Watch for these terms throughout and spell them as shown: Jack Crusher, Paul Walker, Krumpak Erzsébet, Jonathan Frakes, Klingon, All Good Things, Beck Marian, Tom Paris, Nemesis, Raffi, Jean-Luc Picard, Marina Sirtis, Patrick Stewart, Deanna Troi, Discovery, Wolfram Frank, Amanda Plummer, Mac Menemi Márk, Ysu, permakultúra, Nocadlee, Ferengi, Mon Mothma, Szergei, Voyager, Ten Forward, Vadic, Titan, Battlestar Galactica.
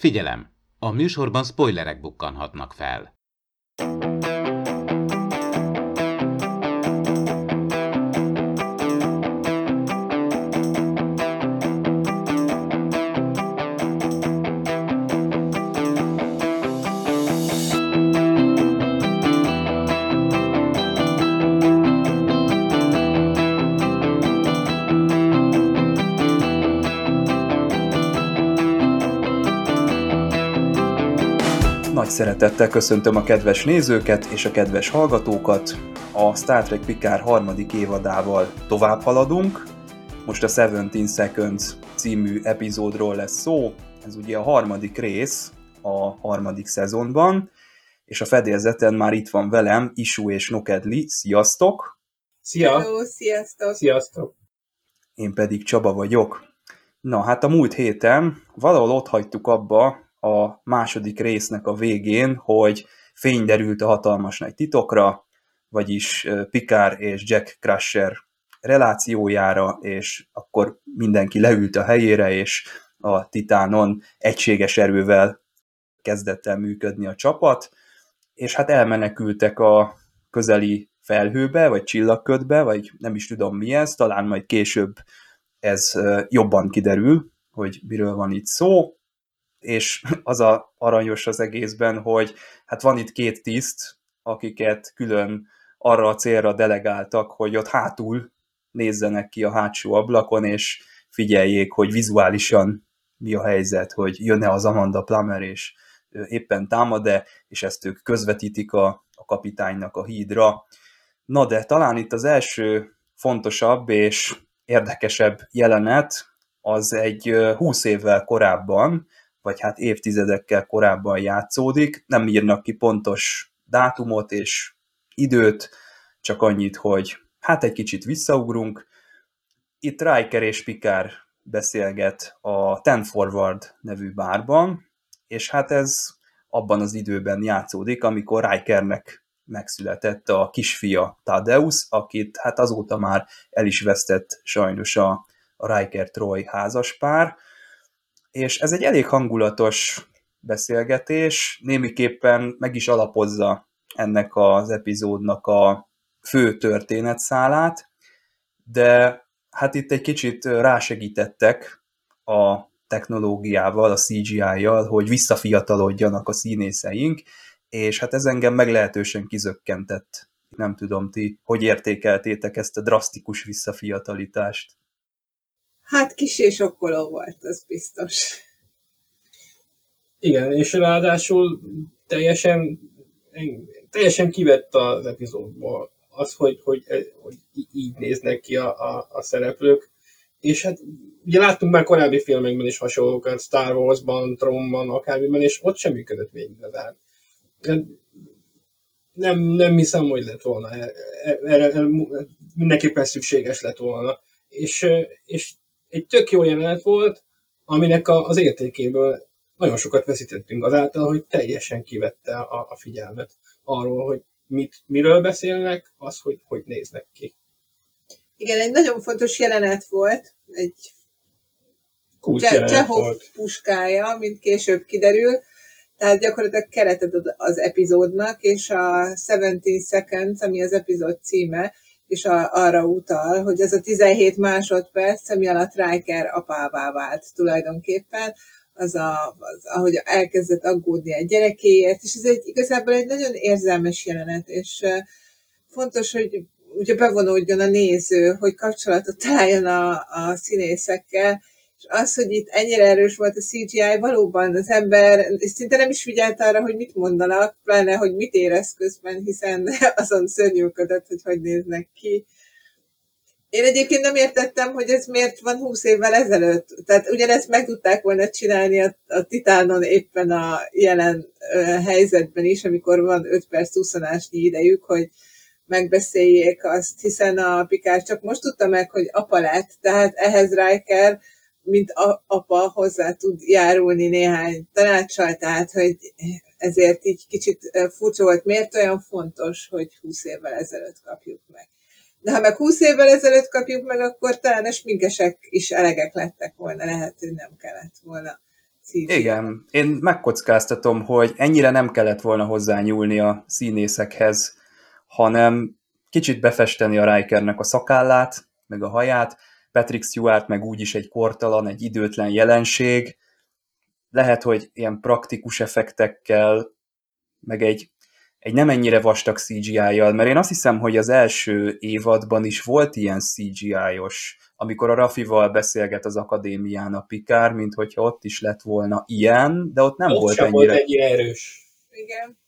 Figyelem! A műsorban spoilerek bukkanhatnak fel. Szeretettel köszöntöm a kedves nézőket és a kedves hallgatókat. A Star Trek: Picard harmadik évadával tovább haladunk. Most a 17 Seconds című epizódról lesz szó. Ez ugye a harmadik rész a harmadik szezonban, és a fedélzeten már itt van velem Ysu és Nocadlee. Sziasztok! Szia! Hello, sziasztok! Sziasztok! Én pedig Csaba vagyok. Na, hát a múlt héten valahol ott hagytuk abba, a második résznek a végén, hogy fény derült a hatalmas nagy titokra, vagyis Picard és Jack Crusher relációjára, és akkor mindenki leült a helyére, és a Titánon egységes erővel kezdett el működni a csapat, és hát elmenekültek a közeli felhőbe, vagy csillagködbe, vagy nem is tudom mi ez, talán majd később ez jobban kiderül, hogy miről van itt szó. És az a aranyos az egészben, hogy hát van itt két tiszt, akiket külön arra a célra delegáltak, hogy ott hátul nézzenek ki a hátsó ablakon, és figyeljék, hogy vizuálisan mi a helyzet, hogy jön-e az Amanda Plummer, és éppen támad-e, és ezt ők közvetítik a kapitánynak a hídra. Na de talán itt az első fontosabb és érdekesebb jelenet, az egy 20 évvel korábban, vagy hát évtizedekkel korábban játszódik, nem írnak ki pontos dátumot és időt, csak annyit, hogy hát egy kicsit visszaugrunk. Itt Riker és Picard beszélget a Ten Forward nevű bárban, és hát ez abban az időben játszódik, amikor Rikernek megszületett a kisfia Tadeusz, akit hát azóta már el is vesztett sajnos a Riker-Troi házaspár. És ez egy elég hangulatos beszélgetés, némiképpen meg is alapozza ennek az epizódnak a fő történetszálát, de hát itt egy kicsit rásegítettek a technológiával, a CGI-jal, hogy visszafiatalodjanak a színészeink, és hát ez engem meglehetősen kizökkentett. Nem tudom ti, hogy értékeltétek ezt a drasztikus visszafiatalítást? Hát kissé sokkoló volt, az biztos. Igen, és ráadásul teljesen kivett az epizódból az, hogy így néznek ki a szereplők. És hát ugye láttunk már korábbi filmekben is hasonlókat, Star Warsban, Trónban, akármiben, és ott sem működött még igazán. Nem hiszem, hogy lett volna. Erre mindenképpen szükséges lett volna. És egy tök jó jelenet volt, aminek az értékéből nagyon sokat veszítettünk azáltal, hogy teljesen kivette a figyelmet arról, hogy miről beszélnek, az, hogy néznek ki. Igen, egy nagyon fontos jelenet volt, egy Csehov puskája, mint később kiderül, tehát gyakorlatilag keretet ad az epizódnak, és a 17 Seconds, ami az epizód címe, és arra utal, hogy ez a 17 másodperc, ami alatt Riker apává vált tulajdonképpen, az ahogy elkezdett aggódni a gyerekéért, és ez igazából egy nagyon érzelmes jelenet, és fontos, hogy ugye bevonódjon a néző, hogy kapcsolatot találjon a színészekkel, és az, hogy itt ennyire erős volt a CGI, valóban az ember szinte nem is figyelt arra, hogy mit mondanak, pláne, hogy mit érez közben, hiszen azon szörnyűködött, hogy néznek ki. Én egyébként nem értettem, hogy ez miért van 20 évvel ezelőtt. Tehát ugyanezt meg tudták volna csinálni a Titánon éppen a jelen helyzetben is, amikor van 5 perc 20-ásnyi idejük, hogy megbeszéljék azt, hiszen a Picard csak most tudta meg, hogy apa lett, tehát ehhez Riker mint apa hozzá tud járulni néhány tanácssal, tehát hogy ezért így kicsit furcsa volt, miért olyan fontos, hogy 20 évvel ezelőtt kapjuk meg. De ha meg 20 évvel ezelőtt kapjuk meg, akkor talán a sminkesek is elegek lettek volna, lehet, hogy nem kellett volna Igen, én megkockáztatom, hogy ennyire nem kellett volna hozzányúlni a színészekhez, hanem kicsit befesteni a Rikernek a szakállát, meg a haját, Patrick Stewart meg úgyis egy kortalan, egy időtlen jelenség, lehet, hogy ilyen praktikus effektekkel, meg egy nem ennyire vastag CGI-jal, mert én azt hiszem, hogy az első évadban is volt ilyen CGI-os, amikor a Raffival beszélget az akadémián a Picard, mint hogyha ott is lett volna ilyen, de ott nem ott volt ennyire. Ott sem volt ennyire erős. Igen.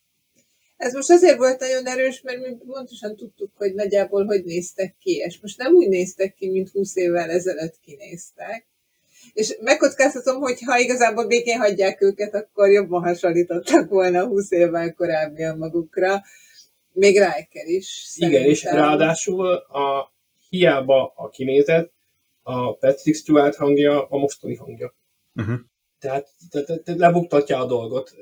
Ez most azért volt nagyon erős, mert mi pontosan tudtuk, hogy nagyjából hogy néztek ki, és most nem úgy néztek ki, mint 20 évvel ezelőtt kinéztek. És megkockáztatom, hogy ha igazából békén hagyják őket, akkor jobban hasonlítottak volna 20 évvel korábban magukra. Még Riker is. Szerintem. Igen, és ráadásul hiába a kinézet, a Patrick Stewart hangja a mostani hangja. Uh-huh. Tehát lebuktatja a dolgot.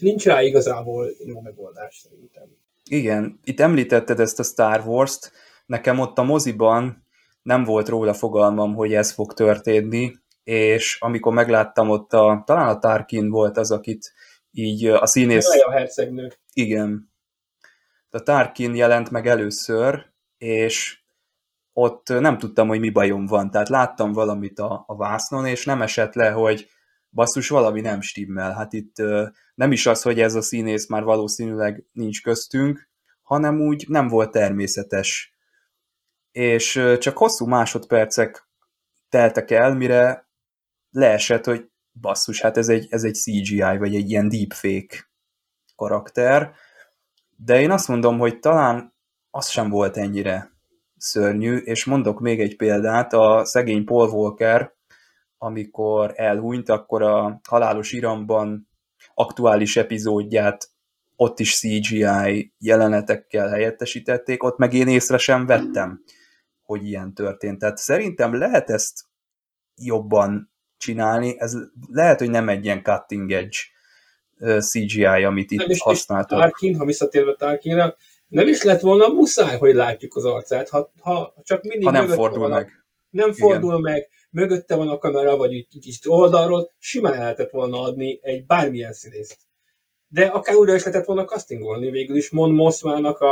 Nincs rá igazából jó megoldás szerintem. Igen, itt említetted ezt a Star Wars-t. Nekem ott a moziban nem volt róla fogalmam, hogy ez fog történni, és amikor megláttam ott talán a Tarkin volt az, akit így a színész... Jaj, a hercegnő. Igen. A Tarkin jelent meg először, és ott nem tudtam, hogy mi bajom van. Tehát láttam valamit a vásznon, és nem esett le, hogy basszus, valami nem stimmel. Hát itt nem is az, hogy ez a színész már valószínűleg nincs köztünk, hanem úgy nem volt természetes. És csak hosszú másodpercek teltek el, mire leesett, hogy basszus, hát ez egy CGI, vagy egy ilyen deepfake karakter. De én azt mondom, hogy talán az sem volt ennyire szörnyű, és mondok még egy példát, a szegény Paul Walker, amikor elhunyt, akkor a Halálos Iramban aktuális epizódját ott is CGI jelenetekkel helyettesítették, ott meg én észre sem vettem, hogy ilyen történt. Tehát szerintem lehet ezt jobban csinálni, ez lehet, hogy nem egy ilyen cutting edge CGI, amit itt használtak. Tarkin, ha visszatérve Tarkinra, nem is lett volna muszáj, hogy látjuk az arcát, ha csak mindig... Ha nem fordul meg. Nem fordul meg, mögötte van a kamera, vagy egy kicsit oldalról, simán lehetett volna adni egy bármilyen színészt. De akár újra is lehetett volna castingolni végül is. Mon Mothmának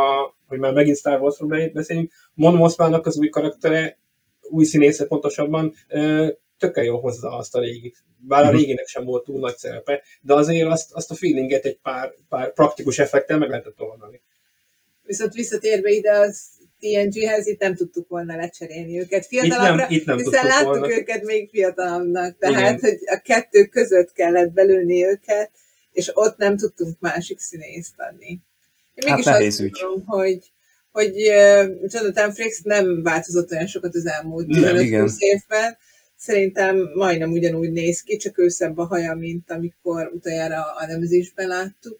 hogy már megint Star Wars-ról beszélünk, Mon Mothmának az új karaktere, új színésze pontosabban, tökkel jól hozza azt a régit. Bár a régének sem volt túl nagy szerepe, de azért azt a feelinget egy pár praktikus effektel meg lehetett oldani. Viszont visszatérve ide az TNG-hez, itt nem tudtuk volna lecserélni őket fiatalabbra, hiszen láttuk volna őket még fiatalabbnak, tehát igen, hogy a kettő között kellett belőni őket, és ott nem tudtunk másik színészt adni. Én mégis azt mondom, hogy Jonathan Frakes nem változott olyan sokat az elmúlt 15-20 évben, szerintem majdnem ugyanúgy néz ki, csak őszebb a haja, mint amikor utoljára a Nemezisben láttuk.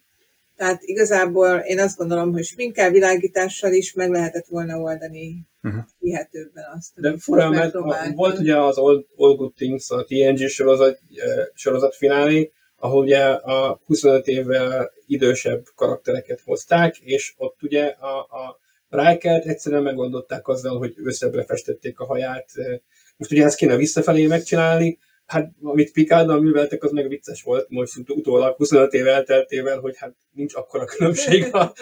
Tehát igazából én azt gondolom, hogy sminkel, világítással is meg lehetett volna oldani hihetőbben azt. De furán, mert volt ugye az All Good Things, a TNG sorozat finálé, ahol ugye a 25 évvel idősebb karaktereket hozták, és ott ugye a Rikert egyszerűen megoldották azzal, hogy őszebbre festették a haját. Most ugye ezt kéne visszafelé megcsinálni, hát amit Picarddal műveltek, az meg vicces volt, most utólag 25 év elteltével, hogy hát nincs akkora különbség a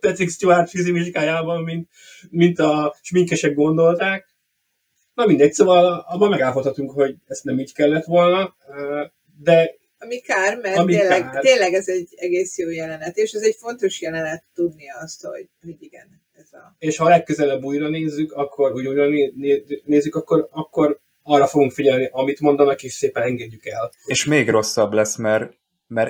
Patrick Stewart fizimikájában, mint a sminkesek gondolták. Na mindegy, szóval abban megállapodhatunk, hogy ezt nem így kellett volna, de... Ami kár, mert tényleg ez egy egész jó jelenet, és ez egy fontos jelenet tudni azt, hogy igen. Ez a... És ha legközelebb újra nézzük, akkor akkor arra fogunk figyelni, amit mondanak, és szépen engedjük el. És még rosszabb lesz, mert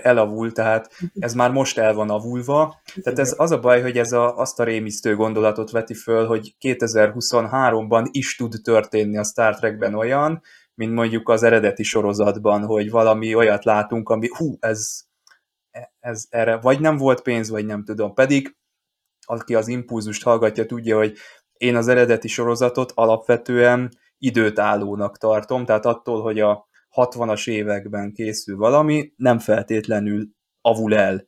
elavul, tehát ez már most el van avulva. Tehát ez az a baj, hogy ez azt a rémisztő gondolatot veti föl, hogy 2023-ban is tud történni a Star Trekben olyan, mint mondjuk az eredeti sorozatban, hogy valami olyat látunk, ami ez erre vagy nem volt pénz, vagy nem tudom. Pedig aki az impulzust hallgatja, tudja, hogy én az eredeti sorozatot alapvetően időtállónak tartom, tehát attól, hogy a 60-as években készül valami, nem feltétlenül avul el.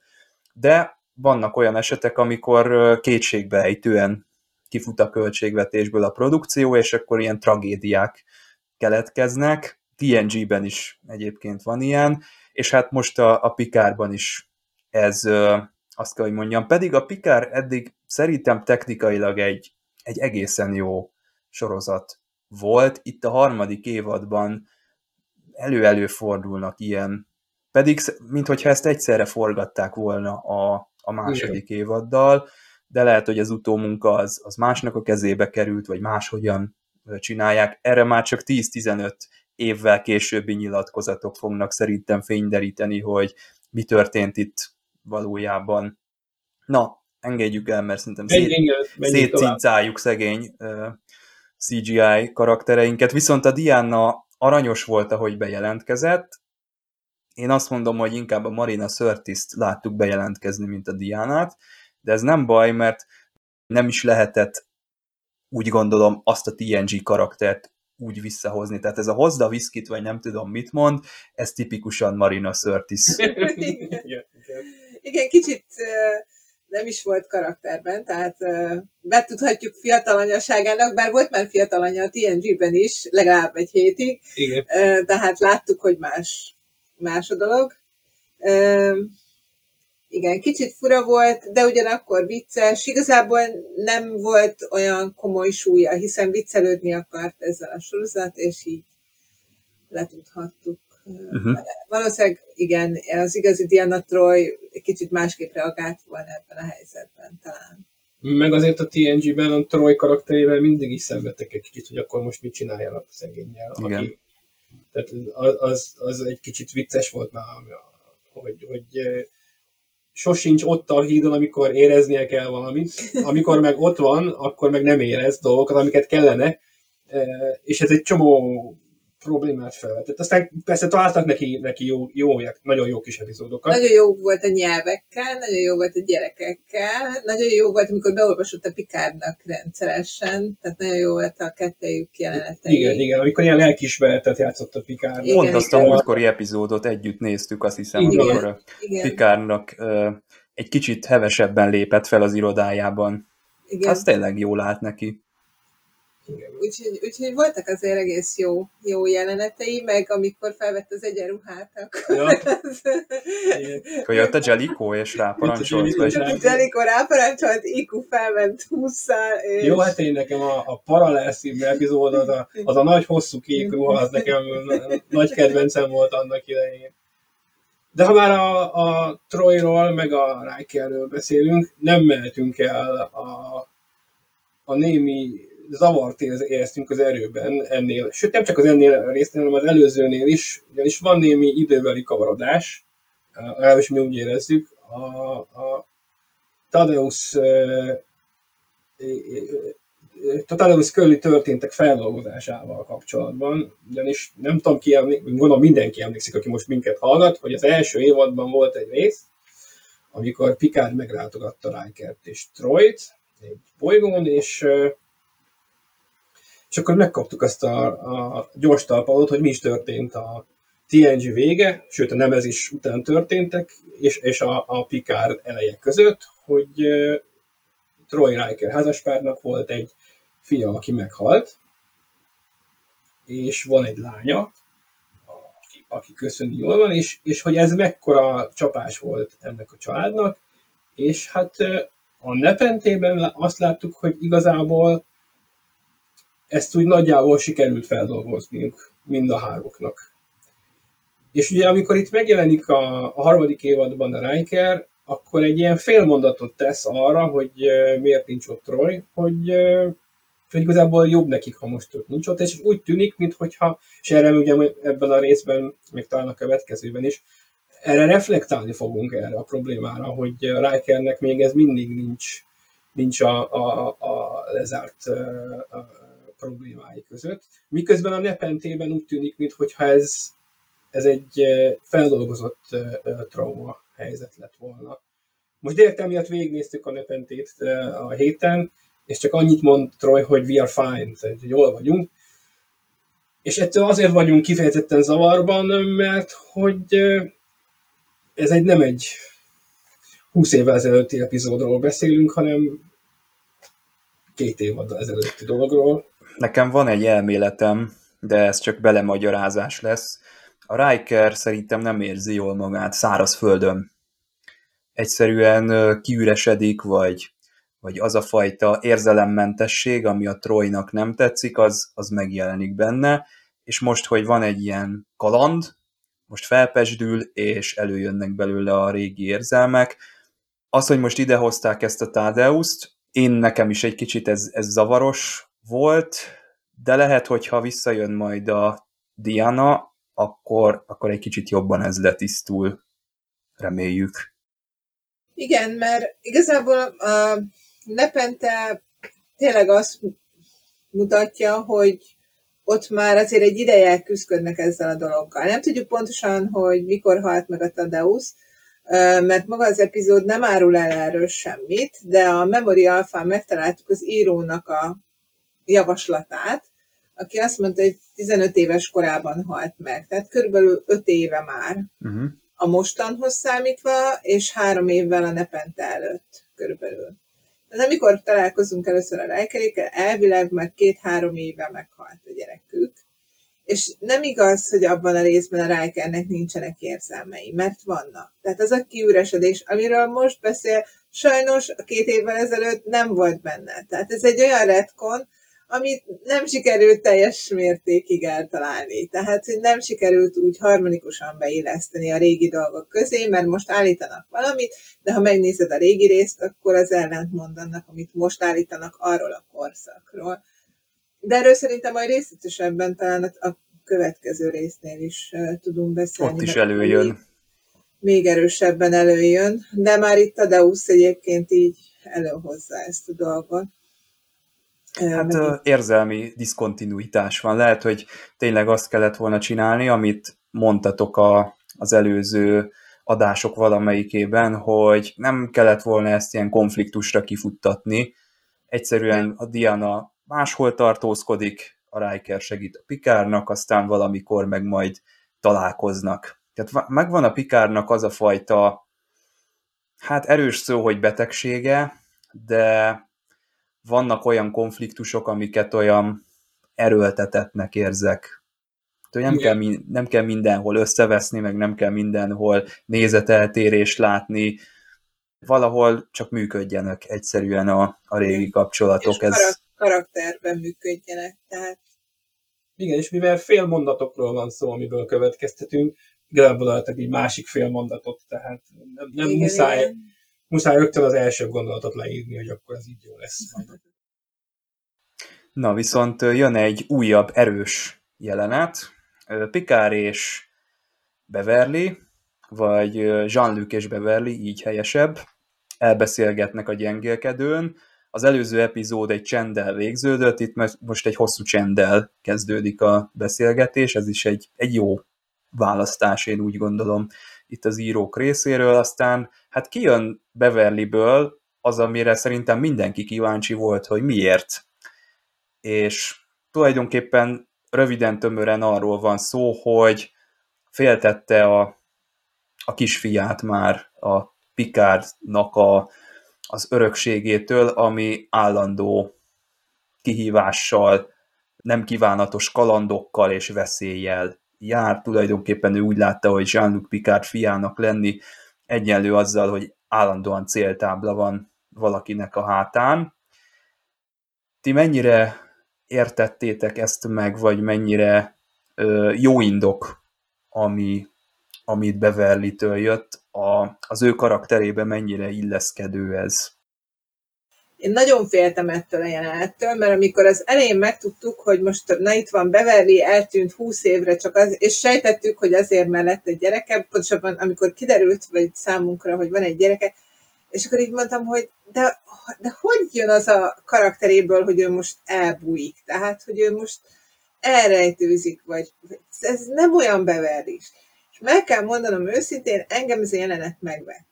De vannak olyan esetek, amikor kétségbeejtően kifut a költségvetésből a produkció, és akkor ilyen tragédiák keletkeznek, TNG-ben is egyébként van ilyen, és hát most a Picardban is ez, azt kell, hogy mondjam. Pedig a Picard eddig szerintem technikailag egy egészen jó sorozat volt. Itt a harmadik évadban előfordulnak ilyen, pedig minthogyha ezt egyszerre forgatták volna a második évaddal, de lehet, hogy az utómunka az másnak a kezébe került, vagy máshogyan csinálják. Erre már csak 10-15 évvel későbbi nyilatkozatok fognak szerintem fényderíteni, hogy mi történt itt valójában. Na, engedjük el, mert szerintem szétcincáljuk szegény CGI karaktereinket. Viszont a Deanna aranyos volt, ahogy bejelentkezett. Én azt mondom, hogy inkább a Marina Sirtist láttuk bejelentkezni, mint a Deannát, de ez nem baj, mert nem is lehetett, úgy gondolom, azt a TNG karaktert úgy visszahozni. Tehát ez a hozd a viszkit, vagy nem tudom mit mond, ez tipikusan Marina Sirtis. Igen, kicsit nem is volt karakterben, tehát betudhatjuk fiatal anyaságának, bár volt már fiatal anya a TNG-ben is, legalább egy hétig, tehát láttuk, hogy más a dolog. Igen, kicsit fura volt, de ugyanakkor vicces. Igazából nem volt olyan komoly súlya, hiszen viccelődni akart ezzel a sorozat, és így letudhattuk. Valószínűleg igen, az igazi Deanna Troi kicsit másképp reagált volna ebben a helyzetben talán. Meg azért a TNG-ben a Troi karakterével mindig is szenvedtek egy kicsit, hogy akkor most mit csináljanak szegénnyel. Aki, tehát az egy kicsit vicces volt már, hogy sosincs ott a hídon, amikor éreznie kell valamit, amikor meg ott van, akkor meg nem érez dolgokat, amiket kellene, és ez egy csomó problémát felvetett. Aztán persze találtak neki jó, nagyon jó kis epizódokat. Nagyon jó volt a nyelvekkel, nagyon jó volt a gyerekekkel, nagyon jó volt, amikor beolvasott a Picardnak rendszeresen, tehát nagyon jó volt a kettejük jelenetei. Igen, amikor ilyen lelkiismeretet játszott a Picard. Pont azt a múltkori epizódot együtt néztük, azt hiszem, amikor a Picardnak egy kicsit hevesebben lépett fel az irodájában. Igen. Az tényleg jól állt neki. Úgyhogy voltak azért egész jó jelenetei, meg amikor felvett az egyenruhát, akkor jött a Jellico, és ráparancsolt. Jellico ráparancsolt, IQ felment 20-szal. És... Jó, hát én nekem a Parallel Sim epizód, az a nagy hosszú kék ruha, az nekem nagy kedvencem volt annak idején. De ha már a Troiról, meg a Rikerről beszélünk, nem mehetünk el a némi zavart éreztünk az erőben ennél, sőt nem csak az ennél a résznél, hanem az előzőnél is, ugyanis van némi időbeli kavarodás, legalábbis mi úgy érezzük, a Tadeusz körül történtek feldolgozásával kapcsolatban, ugyanis nem tudom ki emlékszik, gondolom mindenki emlékszik, aki most minket hallgat, hogy az első évadban volt egy rész, amikor Picard meglátogatta Rikert és Troit egy bolygón, és akkor megkaptuk azt a gyors talpalót, hogy mi is történt a TNG vége, sőt a Nemesis után történtek, és a Picard eleje között, hogy Troy Riker házaspárnak volt egy fia, aki meghalt, és van egy lánya, aki köszöni jól van, és hogy ez mekkora csapás volt ennek a családnak, és hát a nepentében azt láttuk, hogy igazából ezt úgy nagyjából sikerült feldolgozniuk mind a hároknak. És ugye amikor itt megjelenik a harmadik évadban a Riker, akkor egy ilyen félmondatot tesz arra, hogy miért nincs ott Troy, hogy igazából jobb nekik, ha most ott nincs ott, és úgy tűnik, minthogyha, és erre ugye ebben a részben, még talán a következőben is, erre reflektálni fogunk erre a problémára, hogy Rikernek még ez mindig nincs a lezárt problémái között. Miközben a nepentében úgy tűnik, minthogyha ez egy feldolgozott trauma helyzet lett volna. Most délután miatt végignéztük a nepentét a héten, és csak annyit mond Troy, hogy we are fine, tehát jól vagyunk. És ettől azért vagyunk kifejezetten zavarban, mert hogy ez nem egy 20 évvel ezelőtti epizódról beszélünk, hanem 2 évaddal ezelőtti dologról. Nekem van egy elméletem de ez csak belemagyarázás lesz. A Riker szerintem nem érzi jól magát szárazföldön. Egyszerűen kiüresedik, vagy az a fajta érzelemmentesség, ami a Troinak nem tetszik, az megjelenik benne, és most, hogy van egy ilyen kaland, most felpesdül, és előjönnek belőle a régi érzelmek. Az, hogy most idehozták ezt a Tadeuszt, nekem is egy kicsit ez zavaros volt, de lehet, hogyha visszajön majd a Deanna, akkor egy kicsit jobban ez letisztul. Reméljük. Igen, mert igazából a Nepente tényleg azt mutatja, hogy ott már azért egy ideje küzdködnek ezzel a dologgal. Nem tudjuk pontosan, hogy mikor halt meg a Tadeusz, mert maga az epizód nem árul el erről semmit, de a Memory Alpha-n megtaláltuk az írónak a javaslatát, aki azt mondta, hogy 15 éves korában halt meg. Tehát körülbelül 5 éve már a mostanhoz számítva, és 3 évvel a Nepente előtt körülbelül. De amikor találkozunk először a Riker-ékkel, elvileg már 2-3 éve meghalt a gyerekük. És nem igaz, hogy abban a részben a Rikernek nincsenek érzelmei, mert vannak. Tehát az a kiüresedés, amiről most beszél, sajnos a 2 évvel ezelőtt nem volt benne. Tehát ez egy olyan retcon, amit nem sikerült teljes mértékig eltalálni. Tehát nem sikerült úgy harmonikusan beilleszteni a régi dolgok közé, mert most állítanak valamit, de ha megnézed a régi részt, akkor az ellent mondanak, amit most állítanak arról a korszakról. De erről szerintem majd részletesebben talán a következő résznél is tudunk beszélni. Ott is előjön. Még erősebben előjön, de már itt Tadeusz egyébként így előhozza ezt a dolgot. Hát érzelmi diszkontinuitás van. Lehet, hogy tényleg azt kellett volna csinálni, amit mondtatok az előző adások valamelyikében, hogy nem kellett volna ezt ilyen konfliktusra kifuttatni. Egyszerűen a Deanna máshol tartózkodik, a Riker segít a Picardnak, aztán valamikor meg majd találkoznak. Tehát megvan a Picardnak az a fajta, hát erős szó, hogy betegsége, de vannak olyan konfliktusok, amiket olyan erőltetettnek érzek. Nem kell mindenhol összeveszni, meg nem kell mindenhol nézeteltérést látni. Valahol csak működjenek egyszerűen a régi kapcsolatok. És karakterben működjenek. Tehát. Igen, és mivel fél mondatokról van szó, amiből következtetünk, gyakorlatilag egy másik fél mondatot, tehát nem igen, muszáj... Igen. Muszáj rögtön az első gondolatot leírni, hogy akkor ez így jó lesz. Na, viszont jön egy újabb erős jelenet. Picard és Beverly, vagy Jean-Luc és Beverly, így helyesebb, elbeszélgetnek a gyengélkedőn. Az előző epizód egy csenddel végződött, itt most egy hosszú csenddel kezdődik a beszélgetés, ez is egy jó választás, én úgy gondolom, itt az írók részéről, aztán hát kijön Beverlyből az, amire szerintem mindenki kíváncsi volt, hogy miért. És tulajdonképpen röviden tömören arról van szó, hogy féltette a kisfiát már a Picardnak az örökségétől, ami állandó kihívással, nem kívánatos kalandokkal és veszéllyel jár. Tulajdonképpen ő úgy látta, hogy Jean-Luc Picard fiának lenni egyenlő azzal, hogy állandóan céltábla van valakinek a hátán. Ti mennyire értettétek ezt meg, vagy mennyire jó indok, amit Beverlytől jött, az ő karakterébe mennyire illeszkedő ez? Én nagyon féltem ettől a jelenettől, mert amikor az elején megtudtuk, hogy most na itt van Beverly, eltűnt 20 évre, csak az, és sejtettük, hogy azért mellett egy gyereke, pontosabban amikor kiderült vagy számunkra, hogy van egy gyereke, és akkor így mondtam, hogy de hogy jön az a karakteréből, hogy ő most elbújik, tehát hogy ő most elrejtőzik, vagy ez nem olyan Beverly. És meg kell mondanom őszintén, engem ez a jelenet megvett.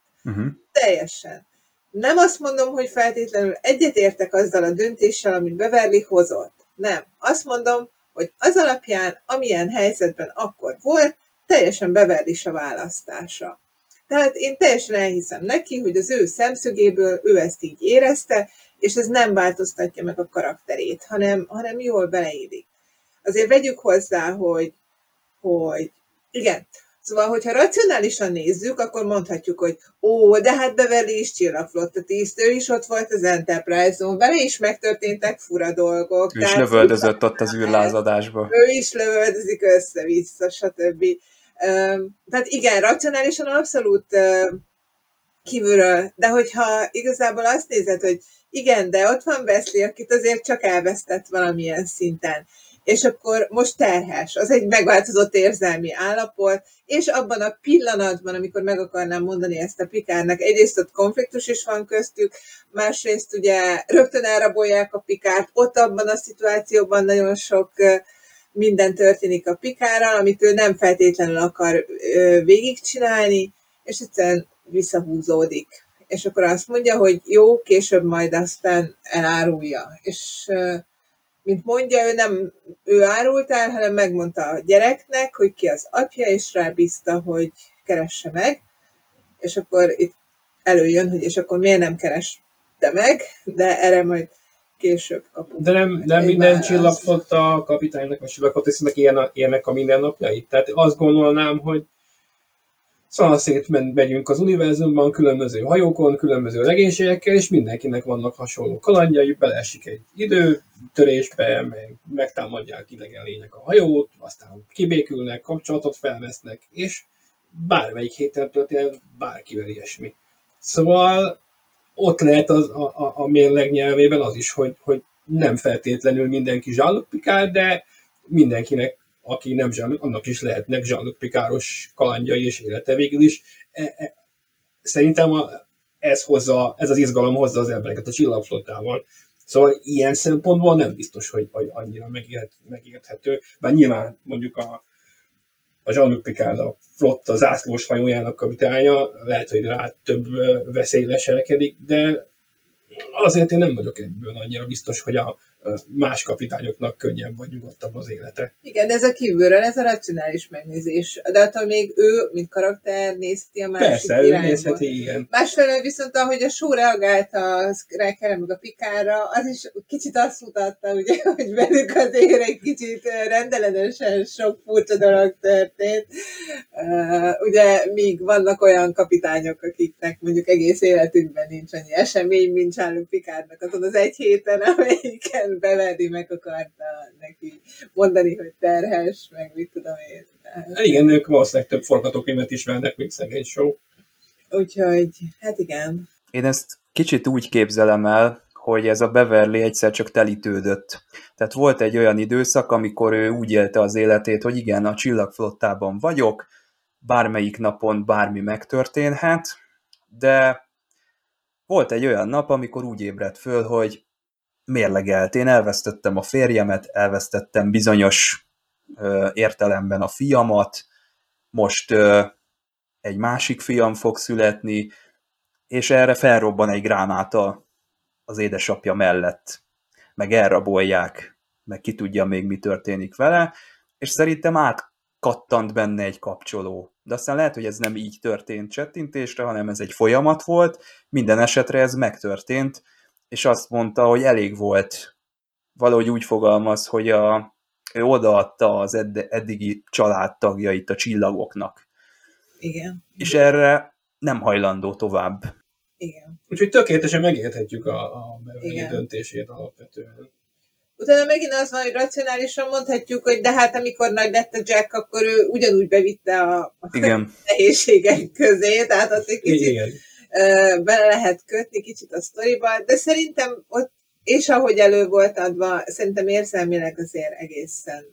Teljesen. Nem azt mondom, hogy feltétlenül egyetértek azzal a döntéssel, amit Beverly hozott. Nem. Azt mondom, hogy az alapján, amilyen helyzetben akkor volt, teljesen Beverly a választása. Tehát én teljesen elhiszem neki, hogy az ő szemszögéből ő ezt így érezte, és ez nem változtatja meg a karakterét, hanem jól beleillik. Azért vegyük hozzá, hogy igen. Szóval, hogyha racionálisan nézzük, akkor mondhatjuk, hogy de hát Beverly is csillagflotta tiszt, ő is ott volt az Enterprise-on, vele is megtörténtek fura dolgok. Ő is lövöldözött ott az űrlázadásba. Ő is lövöldözik össze-vissza, stb. Tehát igen, racionálisan abszolút kívülről, de hogyha igazából azt nézed, hogy igen, de ott van Wesley, akit azért csak elvesztett valamilyen szinten. És akkor most terhes, az egy megváltozott érzelmi állapot, és abban a pillanatban, amikor meg akarnám mondani ezt a Picardnak, egyrészt ott konfliktus is van köztük, másrészt ugye rögtön elrabolják a Picardt, ott abban a szituációban nagyon sok minden történik a Picardral, amit ő nem feltétlenül akar végigcsinálni, és egyszerűen visszahúzódik. És akkor azt mondja, hogy jó, később majd aztán elárulja. És mint mondja, ő árult el, hanem megmondta a gyereknek, hogy ki az apja, és rábízta, hogy keresse meg, és akkor itt előjön, hogy és akkor miért nem kereste meg, de erre majd később kapunk. De nem minden csillagflotta a kapitánynak, a csillagflottának ilyenek a mindennapjait. Tehát azt gondolnám, hogy szanaszét megyünk az univerzumban, különböző hajókon, különböző legénységekkel, és mindenkinek vannak hasonló kalandjai, beleesik egy időtörésbe, megtámadják idegen lények a hajót, aztán kibékülnek, kapcsolatot felvesznek, és bármelyik héten történik bárkivel ilyesmi. Szóval ott lehet a mérleg nyelvében az is, hogy nem feltétlenül mindenki Jean-Luc Picard, de mindenkinek, aki nem Jean-Luc, annak is lehetnek Jean-Luc Picard-os kalandjai és élete végül is. Szerintem ez az izgalom hozza az embereket a csillagflottával. Szóval ilyen szempontból nem biztos, hogy annyira megérthető. Bár nyilván mondjuk a Jean-Luc Picard a flotta zászlós hajójának kapitánya, lehet, hogy rá több veszély leselkedik, de azért én nem vagyok egyből annyira biztos, hogy a más kapitányoknak könnyebb vagy nyugodtabb az élete. Igen, de ez a kívülről, ez a racionális megnézés. De attól még ő, mint karakter, nézheti a másik irányba. Persze, ő nézheti, igen. Másfelől viszont, ahogy a show reagált meg a Picardra, az is kicsit azt mutatta, ugye, hogy velük azért egy kicsit rendelenesen sok furcsa dolog történt. Ugye, míg vannak olyan kapitányok, akiknek mondjuk egész életükben nincs annyi esemény, mint Jean-Luc Picardnak azon az egy héten, amelyiken Beverly meg akarta neki mondani, hogy terhes, meg mit tudom én. Igen, ők valószínűleg több forgatókönyvet ismernek, mint szegény show. Úgyhogy, hát igen. Én ezt kicsit úgy képzelem el, hogy ez a Beverly egyszer csak telítődött. Tehát volt egy olyan időszak, amikor ő úgy élte az életét, hogy igen, a csillagflottában vagyok, bármelyik napon bármi megtörténhet, de volt egy olyan nap, amikor úgy ébredt föl, hogy mérlegelt. Én elvesztettem a férjemet, elvesztettem bizonyos értelemben a fiamat, most egy másik fiam fog születni, és erre felrobban egy gránáta az édesapja mellett. Meg elrabolják, meg ki tudja még mi történik vele, és szerintem átkattant benne egy kapcsoló. De aztán lehet, hogy ez nem így történt csettintésre, hanem ez egy folyamat volt, minden esetre ez megtörtént, és azt mondta, hogy elég volt. Valahogy úgy fogalmaz, hogy ő odaadta az eddigi családtagjait a csillagoknak. Igen. És erre nem hajlandó tovább. Igen. Úgyhogy tökéletesen megérthetjük a Beverly döntését alapvetően. Utána megint az van, hogy racionálisan mondhatjuk, hogy de hát amikor nagy lett a Jack, akkor ő ugyanúgy bevitte a nehézségek közé, tehát ott egy kicsit... Igen. Bele lehet kötni kicsit a sztoriba, de szerintem ott, és ahogy elő volt adva, szerintem érzelmileg azért egészen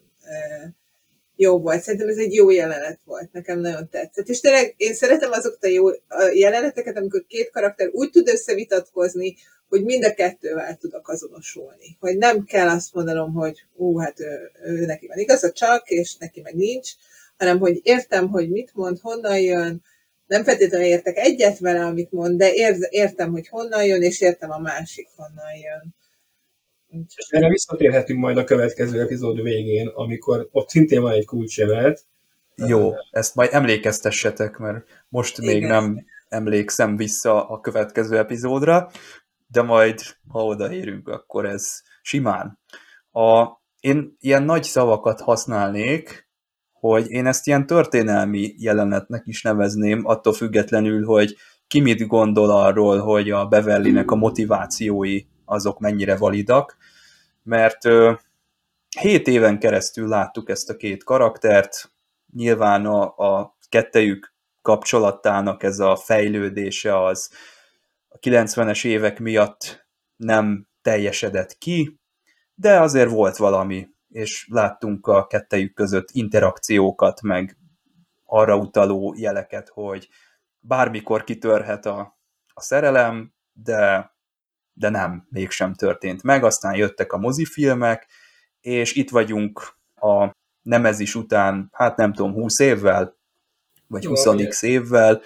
jó volt. Szerintem ez egy jó jelenet volt, nekem nagyon tetszett. És tényleg én szeretem azokat a jó jeleneteket, amikor két karakter úgy tud összevitatkozni, hogy mind a kettővel tudok azonosulni. Hogy nem kell azt mondanom, hogy hát ő neki van igaza csak, és neki meg nincs, hanem hogy értem, hogy mit mond, honnan jön. Nem feltétlenül értek egyet vele, amit mond, de értem, hogy honnan jön, és értem a másik honnan jön. Erre visszatérhetünk majd a következő epizód végén, amikor ott szintén van egy kulcsjelenet. Jó, ezt majd emlékeztessetek, mert most még nem emlékszem vissza a következő epizódra, de majd, ha odaérünk, akkor ez simán. én ilyen nagy szavakat használnék, hogy én ezt ilyen történelmi jelenetnek is nevezném, attól függetlenül, hogy ki mit gondol arról, hogy a Beverlynek a motivációi azok mennyire validak, mert 7 éven keresztül láttuk ezt a két karaktert, nyilván a kettejük kapcsolatának ez a fejlődése az a 90-es évek miatt nem teljesedett ki, de azért volt valami, és láttunk a kettejük között interakciókat, meg arra utaló jeleket, hogy bármikor kitörhet a szerelem, de nem, mégsem történt meg. Aztán jöttek a mozifilmek, és itt vagyunk a Nemezis után, hát nem tudom, 20 évvel, vagy 20x évvel,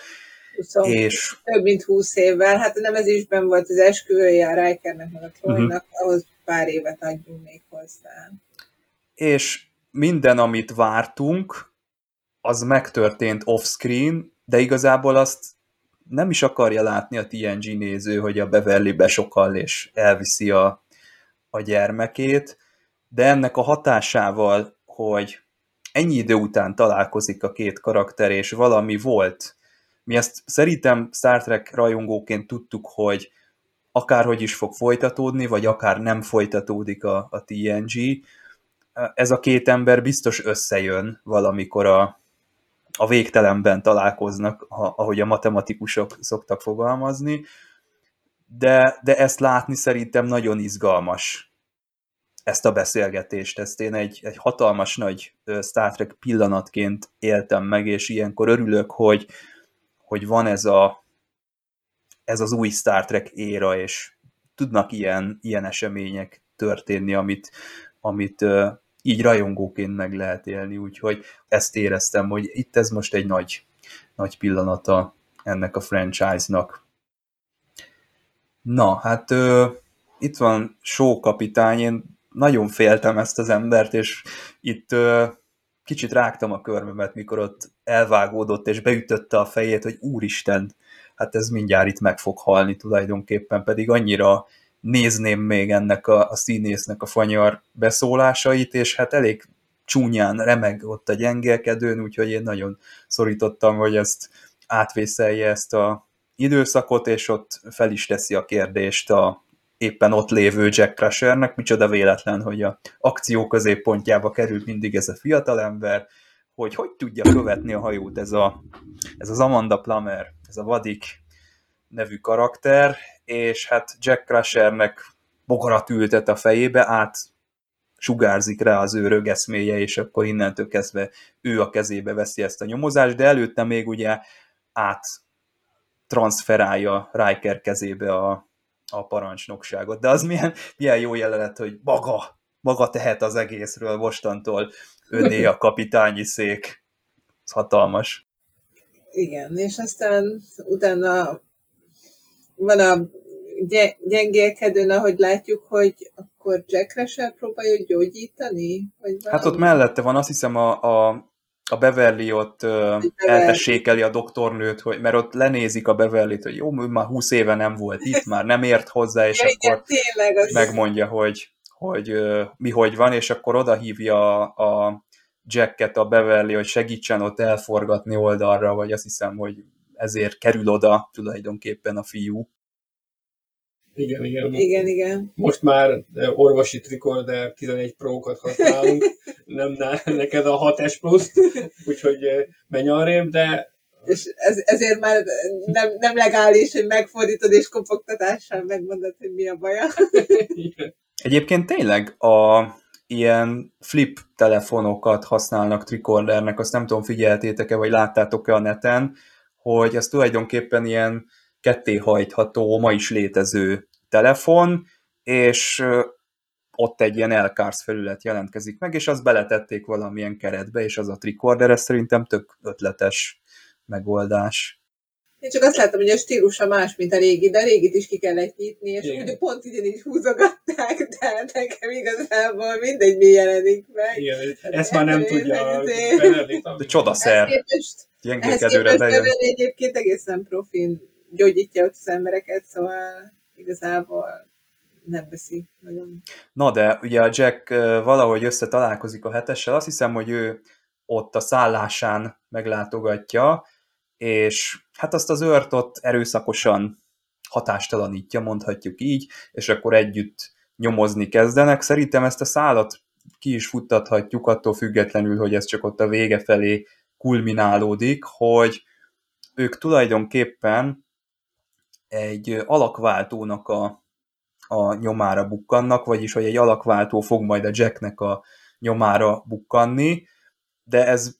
20, és... több mint 20 évvel, hát a Nemezisben volt az esküvője a Rikernek, meg a Troynak, ahhoz pár évet adjunk még hozzá. És minden, amit vártunk, az megtörtént off-screen, de igazából azt nem is akarja látni a TNG néző, hogy a Beverly besokal és elviszi a gyermekét, de ennek a hatásával, hogy ennyi idő után találkozik a két karakter, és valami volt. Mi ezt szerintem Star Trek rajongóként tudtuk, hogy akárhogy is fog folytatódni, vagy akár nem folytatódik a TNG, ez a két ember biztos összejön valamikor a végtelenben találkoznak, ahogy a matematikusok szoktak fogalmazni, de ezt látni szerintem nagyon izgalmas, ezt a beszélgetést. Ezt én egy hatalmas nagy Star Trek pillanatként éltem meg, és ilyenkor örülök, hogy van ez az új Star Trek éra, és tudnak ilyen események történni, amit így rajongóként meg lehet élni, úgyhogy ezt éreztem, hogy itt ez most egy nagy pillanata ennek a franchise-nak. Na, hát itt van Shaw kapitány, én nagyon féltem ezt az embert, és itt kicsit rágtam a körmömet, mikor ott elvágódott, és beütötte a fejét, hogy úristen, hát ez mindjárt itt meg fog halni tulajdonképpen, pedig annyira nézném még ennek a színésznek a fanyar beszólásait, és hát elég csúnyán remeg ott a gyengelkedőn, úgyhogy én nagyon szorítottam, hogy ezt átvészelje ezt az időszakot, és ott fel is teszi a kérdést a éppen ott lévő Jack Crushernek, micsoda véletlen, hogy a akció középpontjába kerül mindig ez a fiatalember, hogy tudja követni a hajót ez az Amanda Plummer, ez a Vadic nevű karakter, és hát Jack Crushernek bogarat ültet a fejébe, átsugárzik rá az ő rögeszméje, és akkor innentől kezdve ő a kezébe veszi ezt a nyomozást, de előtte még ugye áttranszferálja Riker kezébe a parancsnokságot. De az milyen jó jelenet, hogy maga tehet az egészről, mostantól öné a kapitányi szék. Ez hatalmas. Igen, és aztán utána van a gyengélkedőn, ahogy látjuk, hogy akkor Jack Crusher próbálja gyógyítani? Vagy hát ott mellette van, azt hiszem a Beverly ott eltessékeli a doktornőt, hogy, mert ott lenézik a Beverlyt, hogy jó, már 20 éve nem volt itt, már nem ért hozzá, és ja, akkor igen, megmondja, hogy mi hogy van, és akkor odahívja a Jacket a Beverly, hogy segítsen ott elforgatni oldalra, vagy azt hiszem, hogy ezért kerül oda tulajdonképpen a fiú. Igen. Most már orvosi trikor, de 11 Pro-kat használunk, nem neked a 6S plusz, úgyhogy menj arrébb, de... És ezért már nem legális, hogy megfordítod és kopogtatással megmondod, hogy mi a baja. Igen. Egyébként tényleg ilyen flip telefonokat használnak trikordernek, azt nem tudom, figyeltétek-e, vagy láttátok-e a neten, hogy ez tulajdonképpen ilyen kettéhajtható, ma is létező telefon, és ott egy ilyen elkársz felület jelentkezik meg, és azt beletették valamilyen keretbe, és az a trikorder, ez szerintem tök ötletes megoldás. Én csak azt láttam, hogy a stílusa más, mint a régi, de a régit is ki kellett nyitni, és ugye pont ugyanígy húzogatták, de nekem igazából mindegy, mi jelenik meg. Igen, ezt már nem tudja. De csodaszer. Ehhez képest bejön. Egyébként egészen profin gyógyítja ott az embereket, szóval igazából nem veszi nagyon. Na de, ugye a Jack valahogy összetalálkozik a hetessel, azt hiszem, hogy ő ott a szállásán meglátogatja, és hát azt az őrt ott erőszakosan hatástalanítja, mondhatjuk így, és akkor együtt nyomozni kezdenek. Szerintem ezt a szálat ki is futtathatjuk, attól függetlenül, hogy ez csak ott a vége felé kulminálódik, hogy ők tulajdonképpen egy alakváltónak a nyomára bukkannak, vagyis hogy egy alakváltó fog majd a Jacknek a nyomára bukkanni, de ez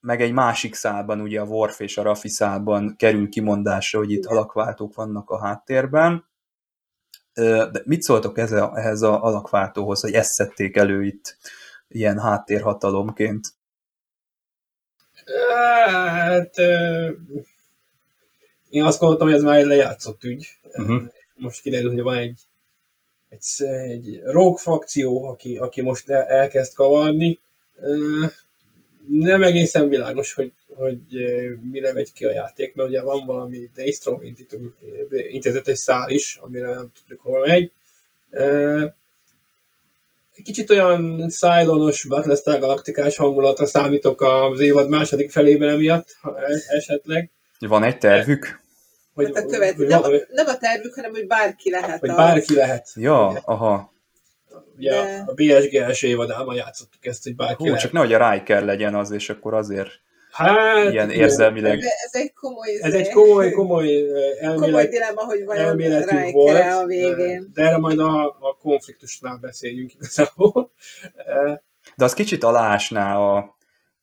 meg egy másik szálban, ugye a Worf és a Raffi szálban kerül kimondásra, hogy itt alakváltók vannak a háttérben. De mit szóltok ehhez az alakváltóhoz, hogy ezt szedték elő itt ilyen háttérhatalomként? Hát én azt gondoltam, hogy ez már egy lejátszott ügy. Uh-huh. Most kiderül, hogy van egy rogue frakció, aki most elkezd kavarni. Nem egészen világos, hogy mire megy ki a játék, mert ugye van valami Daystrom intézetes szál is, amire nem tudjuk, hol megy. Egy kicsit olyan szájlonos, Battlestar galaktikás hangulatra számítok az évad második felében emiatt, esetleg. Van egy tervük? Hogy, hát nem a tervük, hanem hogy bárki lehet. Hogy bárki lehet. Ja, aha. Ugye de... a BSG első évadában játszottuk ezt, hogy bárki lehet. Csak nehogy a Riker legyen az, és akkor azért hát, ilyen érzelmileg. Ez egy komoly dilemma, hogy vajon Riker-e a végén. De erre majd a konfliktusnál beszéljünk igazából. De az kicsit alásná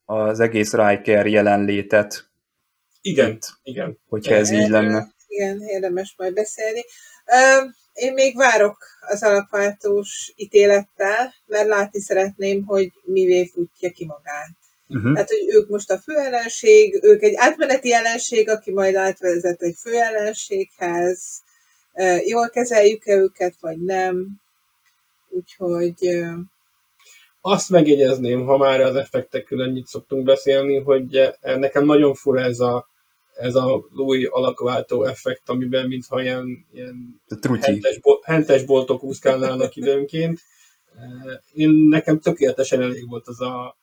az egész Riker jelenlétet. Igen. Hogyha ez így lenne. Igen, érdemes majd beszélni. Én még várok az alapváltós ítélettel, mert látni szeretném, hogy mivé futja ki magát. Uh-huh. Tehát, hogy ők most a főellenség, ők egy átmeneti ellenség, aki majd átvezet egy főellenséghez. Jól kezeljük-e őket, vagy nem? Úgyhogy... Azt megjegyezném, ha már az effektekről ennyit szoktunk beszélni, hogy nekem nagyon fura ez a új alakváltó effekt, amiben mintha ilyen hentes boltok úszkálnának időnként. Nekem tökéletesen elég volt az a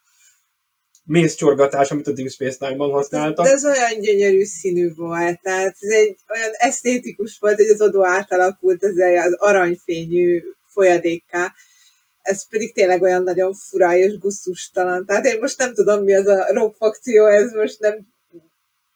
mézcsorgatás, amit a Deep Space Nine-ban használtak. De ez olyan gyönyörű színű volt, tehát ez egy olyan esztétikus volt, hogy az Odo átalakult az aranyfényű folyadékká. Ez pedig tényleg olyan nagyon fura és gusztustalan. Tehát én most nem tudom, mi az a rock fakció, ez most nem...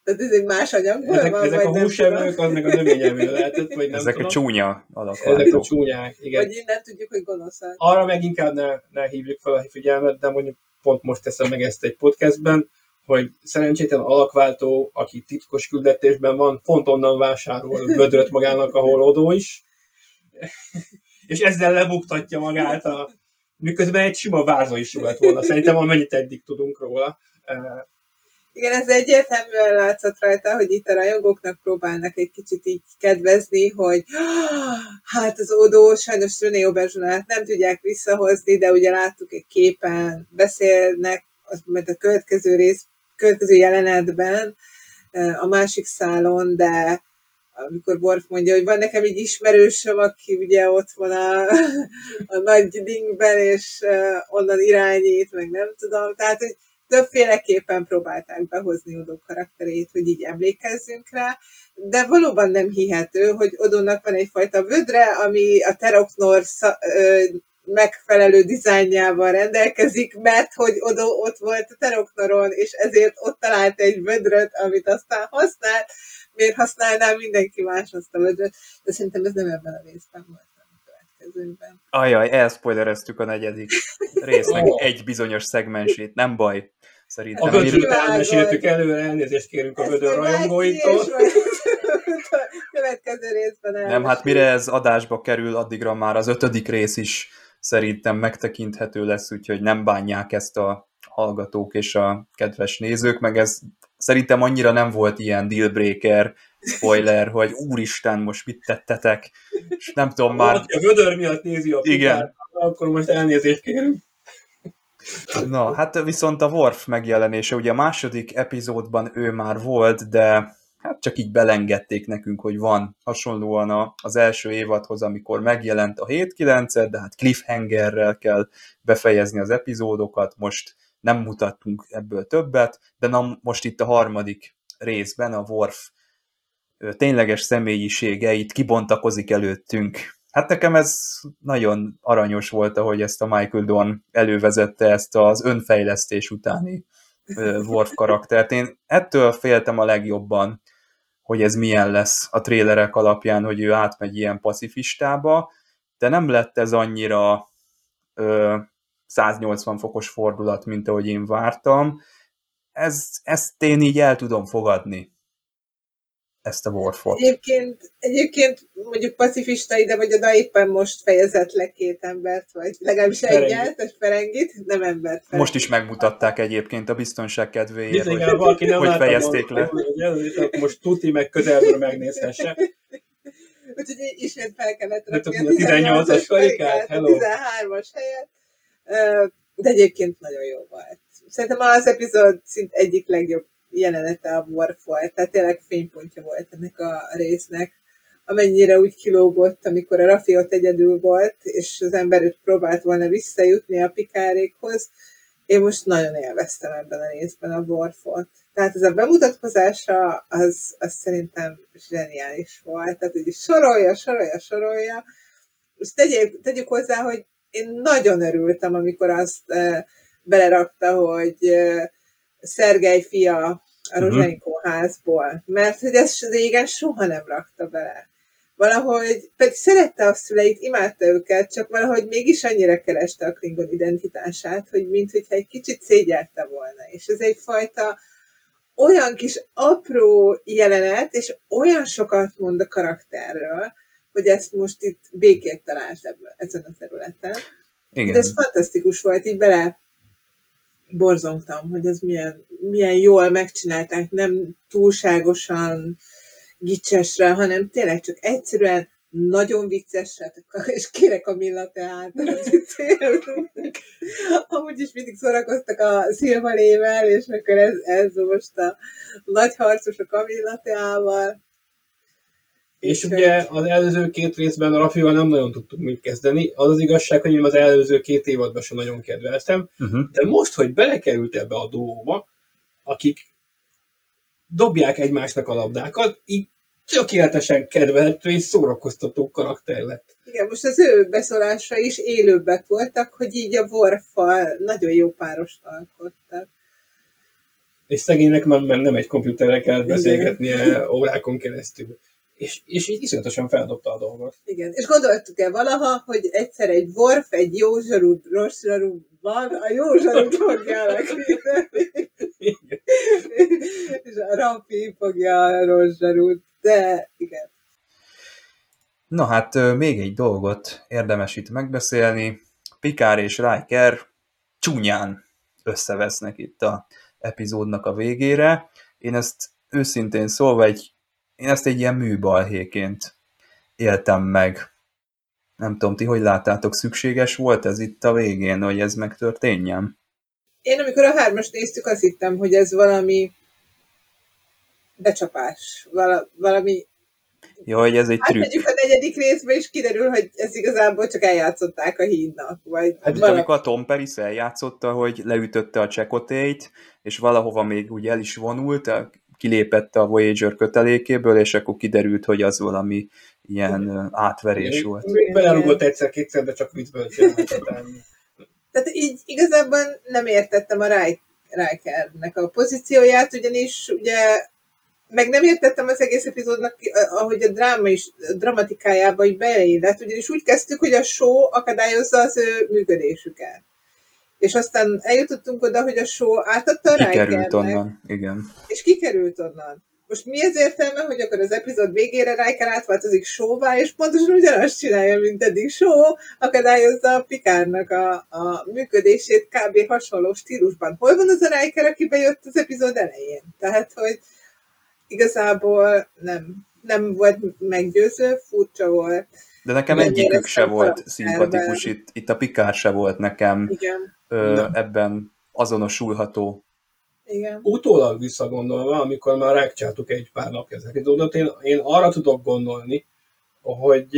Tehát ez egy más anyagból van? Ezek a húsevők, az meg a növényevő lehetett, vagy nem. Ezek tudom. A csúnya alakváltók. Ezek a csúnyák, igen. Vagy innen tudjuk, hogy gonoszak. Arra meg inkább ne hívjuk fel a figyelmet, de mondjuk pont most teszem meg ezt egy podcastben, hogy szerencsétlen alakváltó, aki titkos küldetésben van, pont onnan vásárol vödröt magának, ahol Odo is. És ezzel lebuktatja magát, miközben egy sima várza is lett volna. Szerintem amennyit eddig tudunk róla. Igen, ez egyértelműen látszott rajta, hogy itt a rajongóknak próbálnak egy kicsit így kedvezni, hogy hát az Odo sajnos René Auberjonát nem tudják visszahozni, de ugye láttuk egy képen, beszélnek, mert a következő jelenetben, a másik szálon, de amikor Worf mondja, hogy van nekem egy ismerősöm, aki ugye ott van a nagy dingben, és onnan irányít, meg nem tudom. Tehát, hogy többféleképpen próbálták behozni Odo karakterét, hogy így emlékezzünk rá, de valóban nem hihető, hogy Odónak van egyfajta vödre, ami a Teroknor megfelelő dizájnjával rendelkezik, mert hogy Odo ott volt a Teroknoron, és ezért ott talált egy vödröt, amit aztán használt. Miért használnám mindenki más azt a vödröt? De szerintem ez nem ebben a részben volt. Ajaj, elszpoilereztük a negyedik résznek egy bizonyos szegmensét, nem baj. Szerintem. A vödröt elmeséltük előre, elnézést kérünk a vödör rajongóitól. Következő részben elmeséltük. Nem, hát mire ez adásba kerül, addigra már az 5. rész is szerintem megtekinthető lesz, úgyhogy nem bánják ezt a hallgatók és a kedves nézők, meg ez szerintem annyira nem volt ilyen dealbreaker, spoiler, hogy úristen, most mit tettetek, és nem tudom már... A vödör miatt nézi a Picard, akkor most elnézést kérünk. Na, hát viszont a Worf megjelenése, ugye a második epizódban ő már volt, de hát csak így belengedték nekünk, hogy van hasonlóan az első évadhoz, amikor megjelent a 7-9-et, de hát cliffhangerrel kell befejezni az epizódokat, most nem mutattunk ebből többet, de most itt a harmadik részben a Worf tényleges személyiségeit kibontakozik előttünk. Hát nekem ez nagyon aranyos volt, ahogy ezt a Michael Dorn elővezette, ezt az önfejlesztés utáni Worf karaktert. Én ettől féltem a legjobban, hogy ez milyen lesz a trélerek alapján, hogy ő átmegy ilyen pacifistába, de nem lett ez annyira 180 fokos fordulat, mint ahogy én vártam. Ezt én így el tudom fogadni, ezt a Worfot. Egyébként mondjuk pacifista ide vagy oda éppen most fejezett le két embert, vagy legalábbis egyet, egy ferengit, nem embert. Ferengit. Most is megmutatták egyébként a biztonság kedvéért, hogy fejezték le. Most tuti meg közelről megnézhesse. Úgyhogy ismét fel kellett rakni a 18-as karikát, a 13-as helyet. De egyébként nagyon jó volt. Szerintem az epizód szint egyik legjobb jelenete a Worf volt, tehát tényleg fénypontja volt ennek a résznek, amennyire úgy kilógott, amikor a Raffi ott egyedül volt, és az ember őt próbált volna visszajutni a Picardékhoz. Én most nagyon élveztem ebben a részben a Worfot. Tehát ez a bemutatkozása, az szerintem zseniális volt. Tehát így sorolja. Most tegyük hozzá, hogy én nagyon örültem, amikor azt belerakta, hogy Szergei fia a Rozsánykó házból, mert hogy ezt régen soha nem rakta bele. Valahogy, pedig szerette a szüleit, imádta őket, csak valahogy mégis annyira kereste a Klingon identitását, hogy minthogyha egy kicsit szégyelte volna. És ez egyfajta olyan kis apró jelenet, és olyan sokat mond a karakterről, hogy ezt most itt békét talált ezen a területen. Igen. De ez fantasztikus volt, így bele borzongtam, hogy ez milyen jól megcsinálták, nem túlságosan gicsesre, hanem tényleg csak egyszerűen nagyon viccesre, és kérek a millateát. Amúgy is mindig szórakoztak a szilvalével, és akkor ez most a nagy harcosok a millateával. És ugye az előző két részben a Raffival nem nagyon tudtuk mit kezdeni. Az az igazság, hogy én az előző két évadban sem nagyon kedveltem, de most, hogy belekerült ebbe a duóba, akik dobják egymásnak a labdákat, így tökéletesen kedvelhető és szórakoztató karakter lett. Igen, most az ő beszólása is élőbbek voltak, hogy így a Worffal nagyon jó párost alkottak. És szegénynek már nem egy komputerre kellett beszélgetnie órákon keresztül. És így iszonyatosan feldobta a dolgot. Igen, és gondoltuk-e valaha, hogy egyszer egy Worf, egy jó zsarú, rossz zsarú van, a jó zsarú fogja megvédeni. És a Raffi fogja a rossz zsarút, de igen. Na hát, még egy dolgot érdemes itt megbeszélni. Picard és Riker csúnyán összevesznek itt a epizódnak a végére. Én ezt őszintén szólva én ezt egy ilyen műbalhéként éltem meg. Nem tudom, ti hogy láttátok, szükséges volt ez itt a végén, hogy ez megtörténjen? Én amikor a 3-ast néztük, azt hittem, hogy ez valami becsapás. Valami... Jó, hogy ez egy trükk. Hát megyük a 4. részbe, és kiderül, hogy ez igazából csak eljátszották a hídnak. Amikor a Tom Paris eljátszotta, hogy leütötte a Chakotayt, és valahova még ugye el is vonult, kilépett a Voyager kötelékéből, és akkor kiderült, hogy az valami ilyen átverés volt. Belerugott egyszer-kétszer, de csak viccből csinálhatotál. Tehát így igazából nem értettem a Rikernek a pozícióját, ugyanis ugye meg nem értettem az egész epizódnak, ahogy a dramatikájába így beleillett, ugyanis úgy kezdtük, hogy a show akadályozza az ő működésüket. És aztán eljutottunk oda, hogy a show átadta a Rikernek. És kikerült onnan. Most mi az értelme, hogy akkor az epizód végére Riker átváltozik showvá, és pontosan ugyanazt csinálja, mint eddig. Show akadályozza a Picardnak a működését kb. Hasonló stílusban. Hol van az a Riker, aki bejött az epizód elején? Tehát, hogy igazából nem volt meggyőző, furcsa volt. De nekem egyikük se volt szimpatikus, itt a Picard se volt nekem ebben azonosulható Igen. Utólag visszagondolva, amikor már rágcsáltuk egy pár napja az epizódot, én arra tudok gondolni, hogy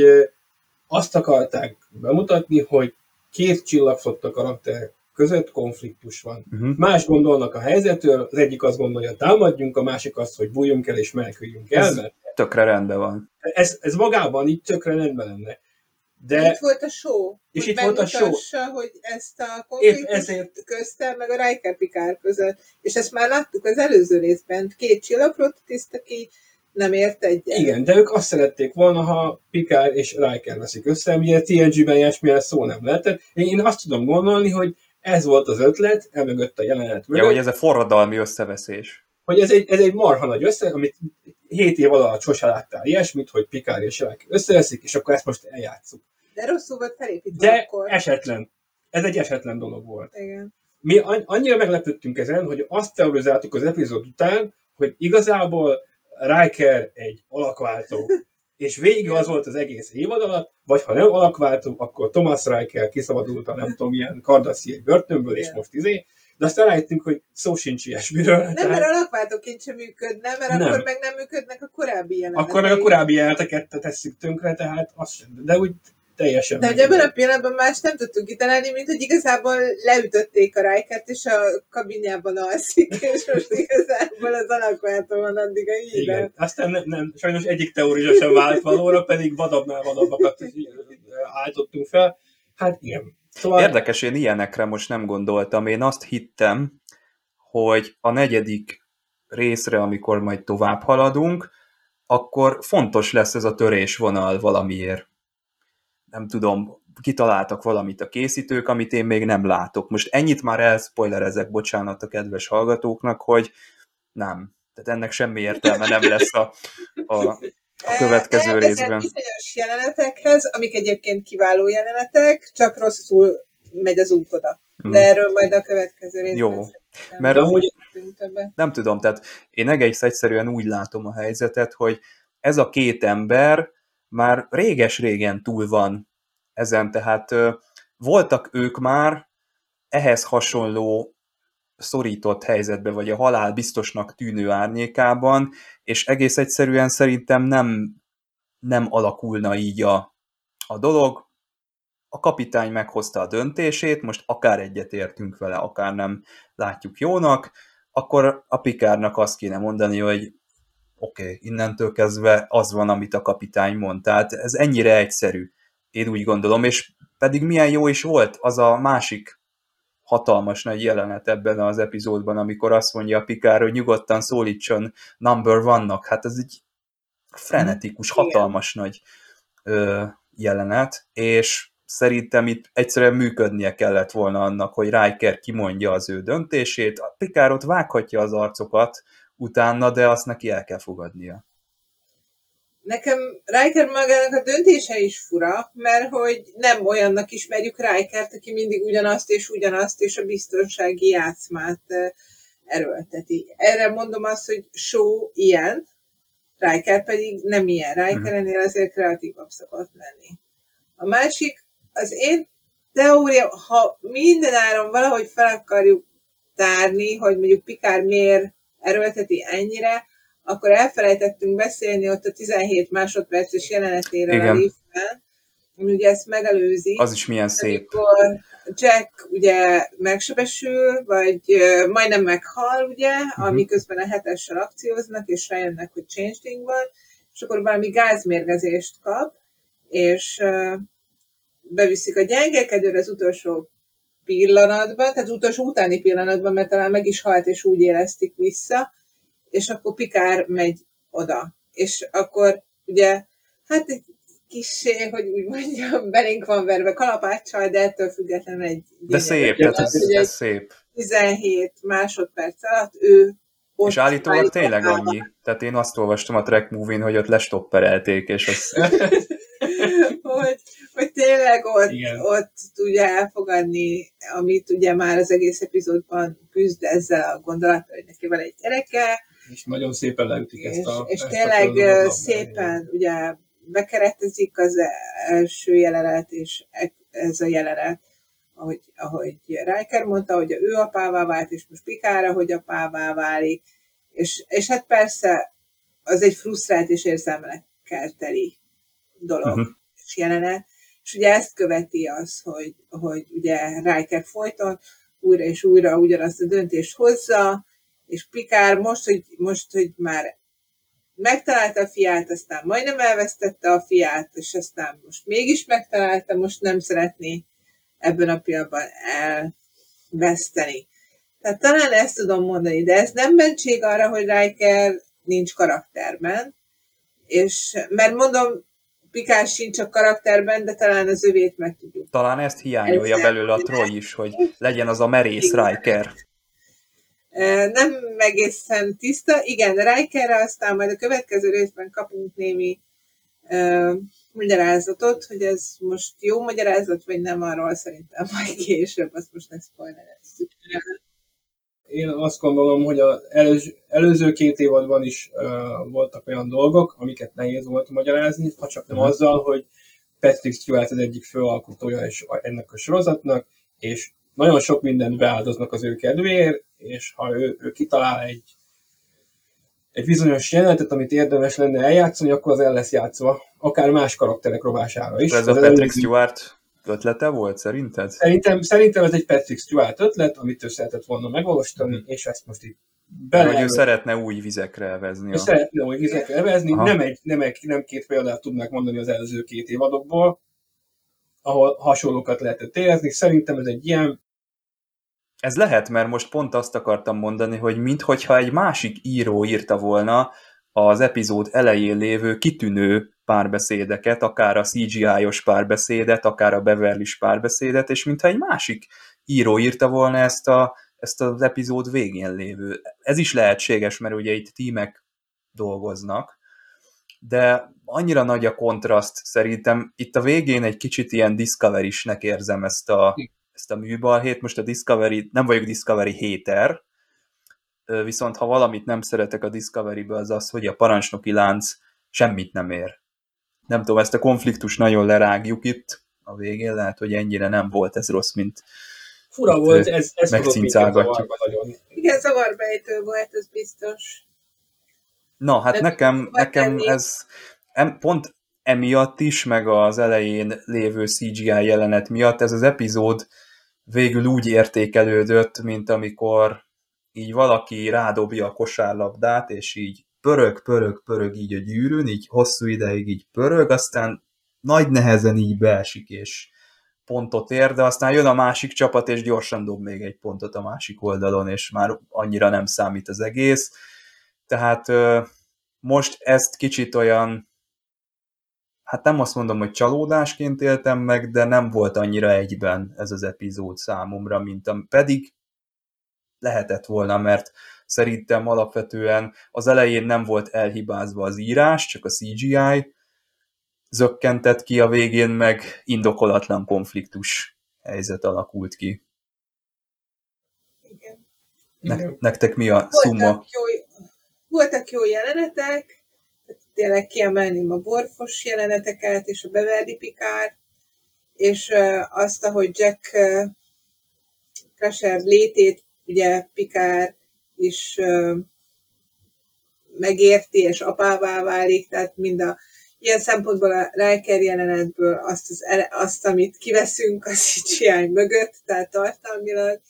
azt akarták bemutatni, hogy két csillagflotta karakter között konfliktus van. Uh-huh. Más gondolnak a helyzetről, az egyik azt gondolja, támadjunk, a másik azt, hogy bújjunk el és meneküljünk el. Mert tökre rendben van. Ez magában így tökre rendben lenne. De... Itt volt a show, és hogy megmutassa, hogy ezt a konfliktust köztem, meg a Riker Picard között. És ezt már láttuk az előző részben. Két csillagflottaszt, aki nem ért egyet. Igen, de ők azt szerették volna, ha Picard és Riker veszik össze, ugye TNG-ben ilyesmilyen szó nem lehetett. Én azt tudom gondolni, hogy ez volt az ötlet, elmögött a jelenet mögött. Ja, hogy ez a forradalmi összeveszés. Hogy ez egy marha nagy össze, amit 7 év alatt sose láttál ilyesmit, hogy Picard és Riker összeveszik, és akkor ezt most eljátszuk. De rosszul volt felépítve. De akkor. Esetlen. Ez egy esetlen dolog volt. Igen. Mi annyira meglepődtünk ezen, hogy azt teorizáltuk az epizód után, hogy igazából Riker egy alakváltó. És végig az volt az egész évad alatt, vagy ha nem alakváltó, akkor Thomas Riker kiszabadult a nem tudom ilyen kardasziai börtönből, és most de aztán rájöttünk, hogy szó sincs ilyesmiről. Nem, tehát... mert alakváltóként sem működne, mert nem. Akkor meg nem működnek a korábbi jelenetek. Akkor meg a korábbi jeleneteket tesszük tönkre, tehát az sem, de úgy teljesen. De hogy ebben a pillanatban más nem tudtunk kitalálni, mint hogy igazából leütötték a Rikert, és a kabinjában alszik, és most igazából az alakváltó van addig a híben. Igen, aztán nem, sajnos egyik teória sem vált valóra, pedig vadabbnál vadabbakat állítottunk fel. Hát igen. Szóval... Érdekes, én ilyenekre most nem gondoltam. Én azt hittem, hogy a 4. részre, amikor majd tovább haladunk, akkor fontos lesz ez a törésvonal valamiért. Nem tudom, kitaláltak valamit a készítők, amit én még nem látok. Most ennyit már elszpoilerezek, bocsánat a kedves hallgatóknak, hogy nem. Tehát ennek semmi értelme nem lesz a következő részben. Bizonyos jelenetekhez, amik egyébként kiváló jelenetek, csak rosszul megy az út oda. De erről majd a következő részben. Jó. Mert amúgy, nem tudom, tehát én egész egyszerűen úgy látom a helyzetet, hogy ez a két ember már réges-régen túl van ezen, tehát voltak ők már ehhez hasonló szorított helyzetben, vagy a halál biztosnak tűnő árnyékában, és egész egyszerűen szerintem nem alakulna így a dolog. A kapitány meghozta a döntését, most akár egyet értünk vele, akár nem látjuk jónak, akkor a Picardnak azt kéne mondani, hogy oké, innentől kezdve az van, amit a kapitány mond. Tehát ez ennyire egyszerű, én úgy gondolom, és pedig milyen jó is volt az a másik hatalmas nagy jelenet ebben az epizódban, amikor azt mondja a Picard, hogy nyugodtan szólítson number one-nak. Hát ez egy frenetikus, hatalmas nagy jelenet, és szerintem itt egyszerűen működnie kellett volna annak, hogy Riker kimondja az ő döntését, a Picard ott vághatja az arcokat utána, de azt neki el kell fogadnia. Nekem Riker magának a döntése is fura, mert hogy nem olyannak ismerjük Rikert, aki mindig ugyanazt és a biztonsági játszmát erőlteti. Erre mondom azt, hogy show ilyen, Riker pedig nem ilyen. Riker ennél azért kreatívabb szokott lenni. A másik, az én teória, ha mindenáron valahogy fel akarjuk tárni, hogy mondjuk Picard miért erőlteti ennyire, akkor elfelejtettünk beszélni ott a 17 másodperces jelenetéről. Igen. A liftben, ami ugye ezt megelőzi. Az is milyen szép. Amikor Jack ugye megsebesül, vagy majdnem meghal, ugye, amiközben a 7-essel akcióznak, és rájönnek, hogy changeling van, és akkor valami gázmérgezést kap, és beviszik a gyengekedőre az utolsó pillanatban, tehát az utolsó utáni pillanatban, mert talán meg is halt, és úgy élesztik vissza, és akkor Picard megy oda. És akkor ugye, hát egy kissé, hogy úgy mondjam, belénk van verve kalapáccsal, de ettől függetlenül egy... De szép, tehát ez szép. 17 másodperc alatt ő... És állítólag tényleg annyi. Tehát én azt olvastam a Trek Movie-n, hogy ott lestopperelték, és azt... hogy tényleg ott tudja elfogadni, amit ugye már az egész epizódban küzd ezzel a gondolattal, hogy neki van egy gyereke. És nagyon szépen leütik ezt a... És tényleg szépen ugye bekeretezik az első jelenet, és ez a jelenet, ahogy Riker mondta, hogy ő apává vált, és most Picard, hogy apává válik, és hát persze az egy frusztrált és érzelmekkel teli dolog, és jelenet, és ugye ezt követi az, hogy ugye Riker folyton újra és újra ugyanazt a döntést hozza, és Picard most, hogy már megtalálta a fiát, aztán majdnem elvesztette a fiát, és aztán most mégis megtalálta, most nem szeretné ebben a pillanatban elveszteni. Tehát talán ezt tudom mondani, de ez nem mentség arra, hogy Riker nincs karakterben, és mert mondom, Picard sincs a karakterben, de talán az övét meg tudjuk. Talán ezt hiányolja belőle a Troi is, hogy legyen az a merész Riker. Nem egészen tiszta. Igen, Rikerre aztán majd a következő részben kapunk némi magyarázatot, hogy ez most jó magyarázat, vagy nem, arról szerintem majd később, azt most ne spoilerezzük. Én azt gondolom, hogy az előző két évadban is voltak olyan dolgok, amiket nehéz volt magyarázni, ha csak nem azzal, hogy Patrick Stewart az egyik főalkotója és ennek a sorozatnak, és nagyon sok mindent beáldoznak az ő kedvéért, és ha ő kitalál egy bizonyos jelenetet, amit érdemes lenne eljátszani, akkor az el lesz játszva, akár más karakterek rovására is. Ez a Patrick Stewart ötlete volt szerinted? Szerintem ez egy Patrick Stewart ötlet, amit ő szeretett volna megvalósítani, és ezt most itt belevezni. Hogy ő szeretne új vizekre elvezni. Szeretne új vizekre elvezni, nem két példát tudnak mondani az előző két évadokból, ahol hasonlókat lehetett érezni. Szerintem ez egy ilyen. Ez lehet, mert most pont azt akartam mondani, hogy minthogyha egy másik író írta volna az epizód elején lévő kitűnő párbeszédeket, akár a CGI-os párbeszédet, akár a Beverly-s párbeszédet, és mintha egy másik író írta volna ezt az epizód végén lévő. Ez is lehetséges, mert ugye itt tímek dolgoznak, de annyira nagy a kontraszt szerintem. Itt a végén egy kicsit ilyen Discovery-snek érzem ezt a műbalhét. Most a Discovery, nem vagyok Discovery hater, viszont ha valamit nem szeretek a Discovery-ből, az az, hogy a parancsnoki lánc semmit nem ér. Nem tudom, ezt a konfliktust nagyon lerágjuk itt a végén, lehet, hogy ennyire nem volt ez rossz, mint fura volt, ez megcincálgatjuk. Igen, zavarbejtő volt, ez biztos. Na, hát nekem ez pont emiatt is, meg az elején lévő CGI jelenet miatt ez az epizód végül úgy értékelődött, mint amikor így valaki rádobja a kosárlabdát, és így pörög így a gyűrűn, így hosszú ideig így pörög, aztán nagy nehezen így beesik, és pontot ér, de aztán jön a másik csapat, és gyorsan dob még egy pontot a másik oldalon, és már annyira nem számít az egész. Tehát most ezt kicsit olyan, hát nem azt mondom, hogy csalódásként éltem meg, de nem volt annyira egyben ez az epizód számomra, pedig lehetett volna, mert szerintem alapvetően az elején nem volt elhibázva az írás, csak a CGI zökkentett ki, a végén meg indokolatlan konfliktus helyzet alakult ki. Igen. Nektek mi a szumma? Voltak jó jelenetek, tényleg kiemelném a Worfos jeleneteket, és a Beverly Picard, és azt, ahogy Jack Crusher létét, ugye Picard is megérti, és apává válik, tehát mind ilyen szempontból a Riker jelenetből azt amit kiveszünk a CGI mögött, tehát tartalmilag,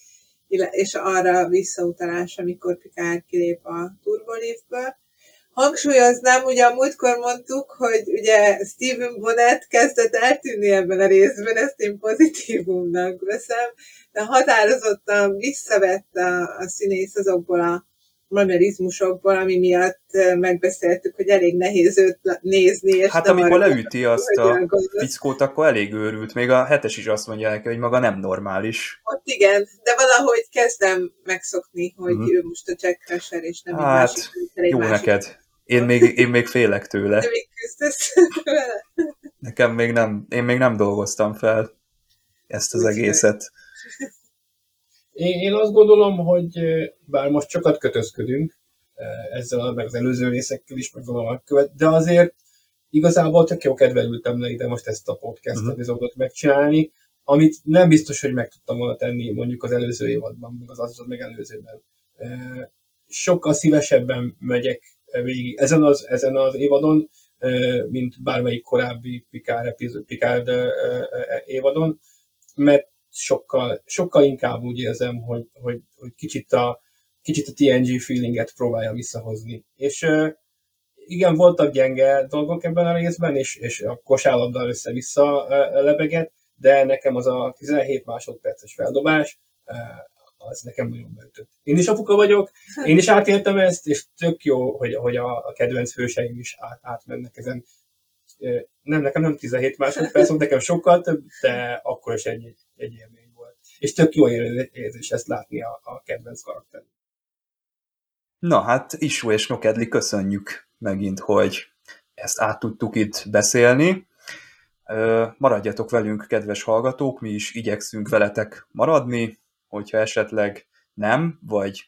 és arra visszautalás, amikor Picard kilép a turboliftből. Hangsúlyoznám, ugye a múltkor mondtuk, hogy ugye Steven Bonnet kezdett eltűnni ebben a részben, ezt én pozitívumnak veszem, de határozottan visszavett a színész azokból a mannerizmusokból, ami miatt megbeszéltük, hogy elég nehéz őt nézni. És hát amikor leüti azt a fickót, akkor elég őrült. Még a 7-es is azt mondja neki, hogy maga nem normális. Ott igen, de valahogy kezdem megszokni, hogy ő most a Jack Crusher, és nem egy másik. Jó neked. Én még félek tőle. De még küzdesz vele? Nekem még nem, én még nem dolgoztam fel ezt az egészet. Én azt gondolom, hogy bár most sokat kötözködünk ezzel, meg az előző részekkel is, meg valamit követ, de azért igazából tök jó kedvelültem le ide most ezt a podcast epizódot megcsinálni, amit nem biztos, hogy meg tudtam volna tenni mondjuk az előző évadban, meg az megelőzőben. Sokkal szívesebben megyek végig ezen az évadon, mint bármelyik korábbi Picard évadon, mert sokkal inkább úgy érzem, hogy kicsit a TNG feelinget próbálja visszahozni. És igen, voltak gyenge dolgok ebben a részben, és a kosárlabda össze-vissza lebegett, de nekem az a 17 másodperces feldobás, az nekem nagyon beütött. Én is apuka vagyok, én is átéltem ezt, és tök jó, hogy a kedvenc hőseim is átmennek ezen. Nem, nekem nem 17 másodperc, nekem sokkal több, de akkor is egy élmény volt. És tök jó érzés ezt látni a kedvenc karakterben. Na hát, Ysu és Nocadlee, köszönjük megint, hogy ezt át tudtuk itt beszélni. Maradjatok velünk, kedves hallgatók, mi is igyekszünk veletek maradni, hogyha esetleg nem, vagy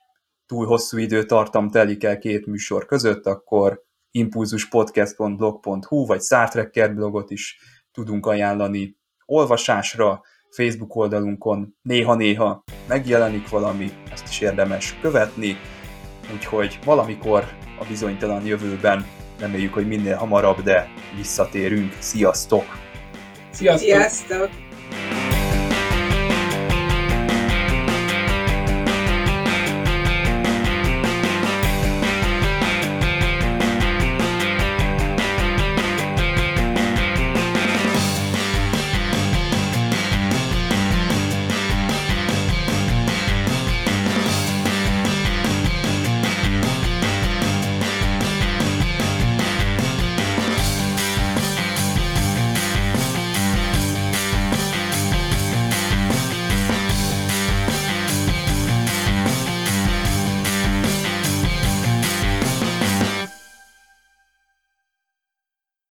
túl hosszú időtartam telik el két műsor között, akkor impulzuspodcast.blog.hu vagy Star Trek blogot is tudunk ajánlani olvasásra. Facebook oldalunkon néha-néha megjelenik valami, ezt is érdemes követni, úgyhogy valamikor a bizonytalan jövőben reméljük, hogy minél hamarabb, de visszatérünk. Sziasztok! Sziasztok! Sziasztok.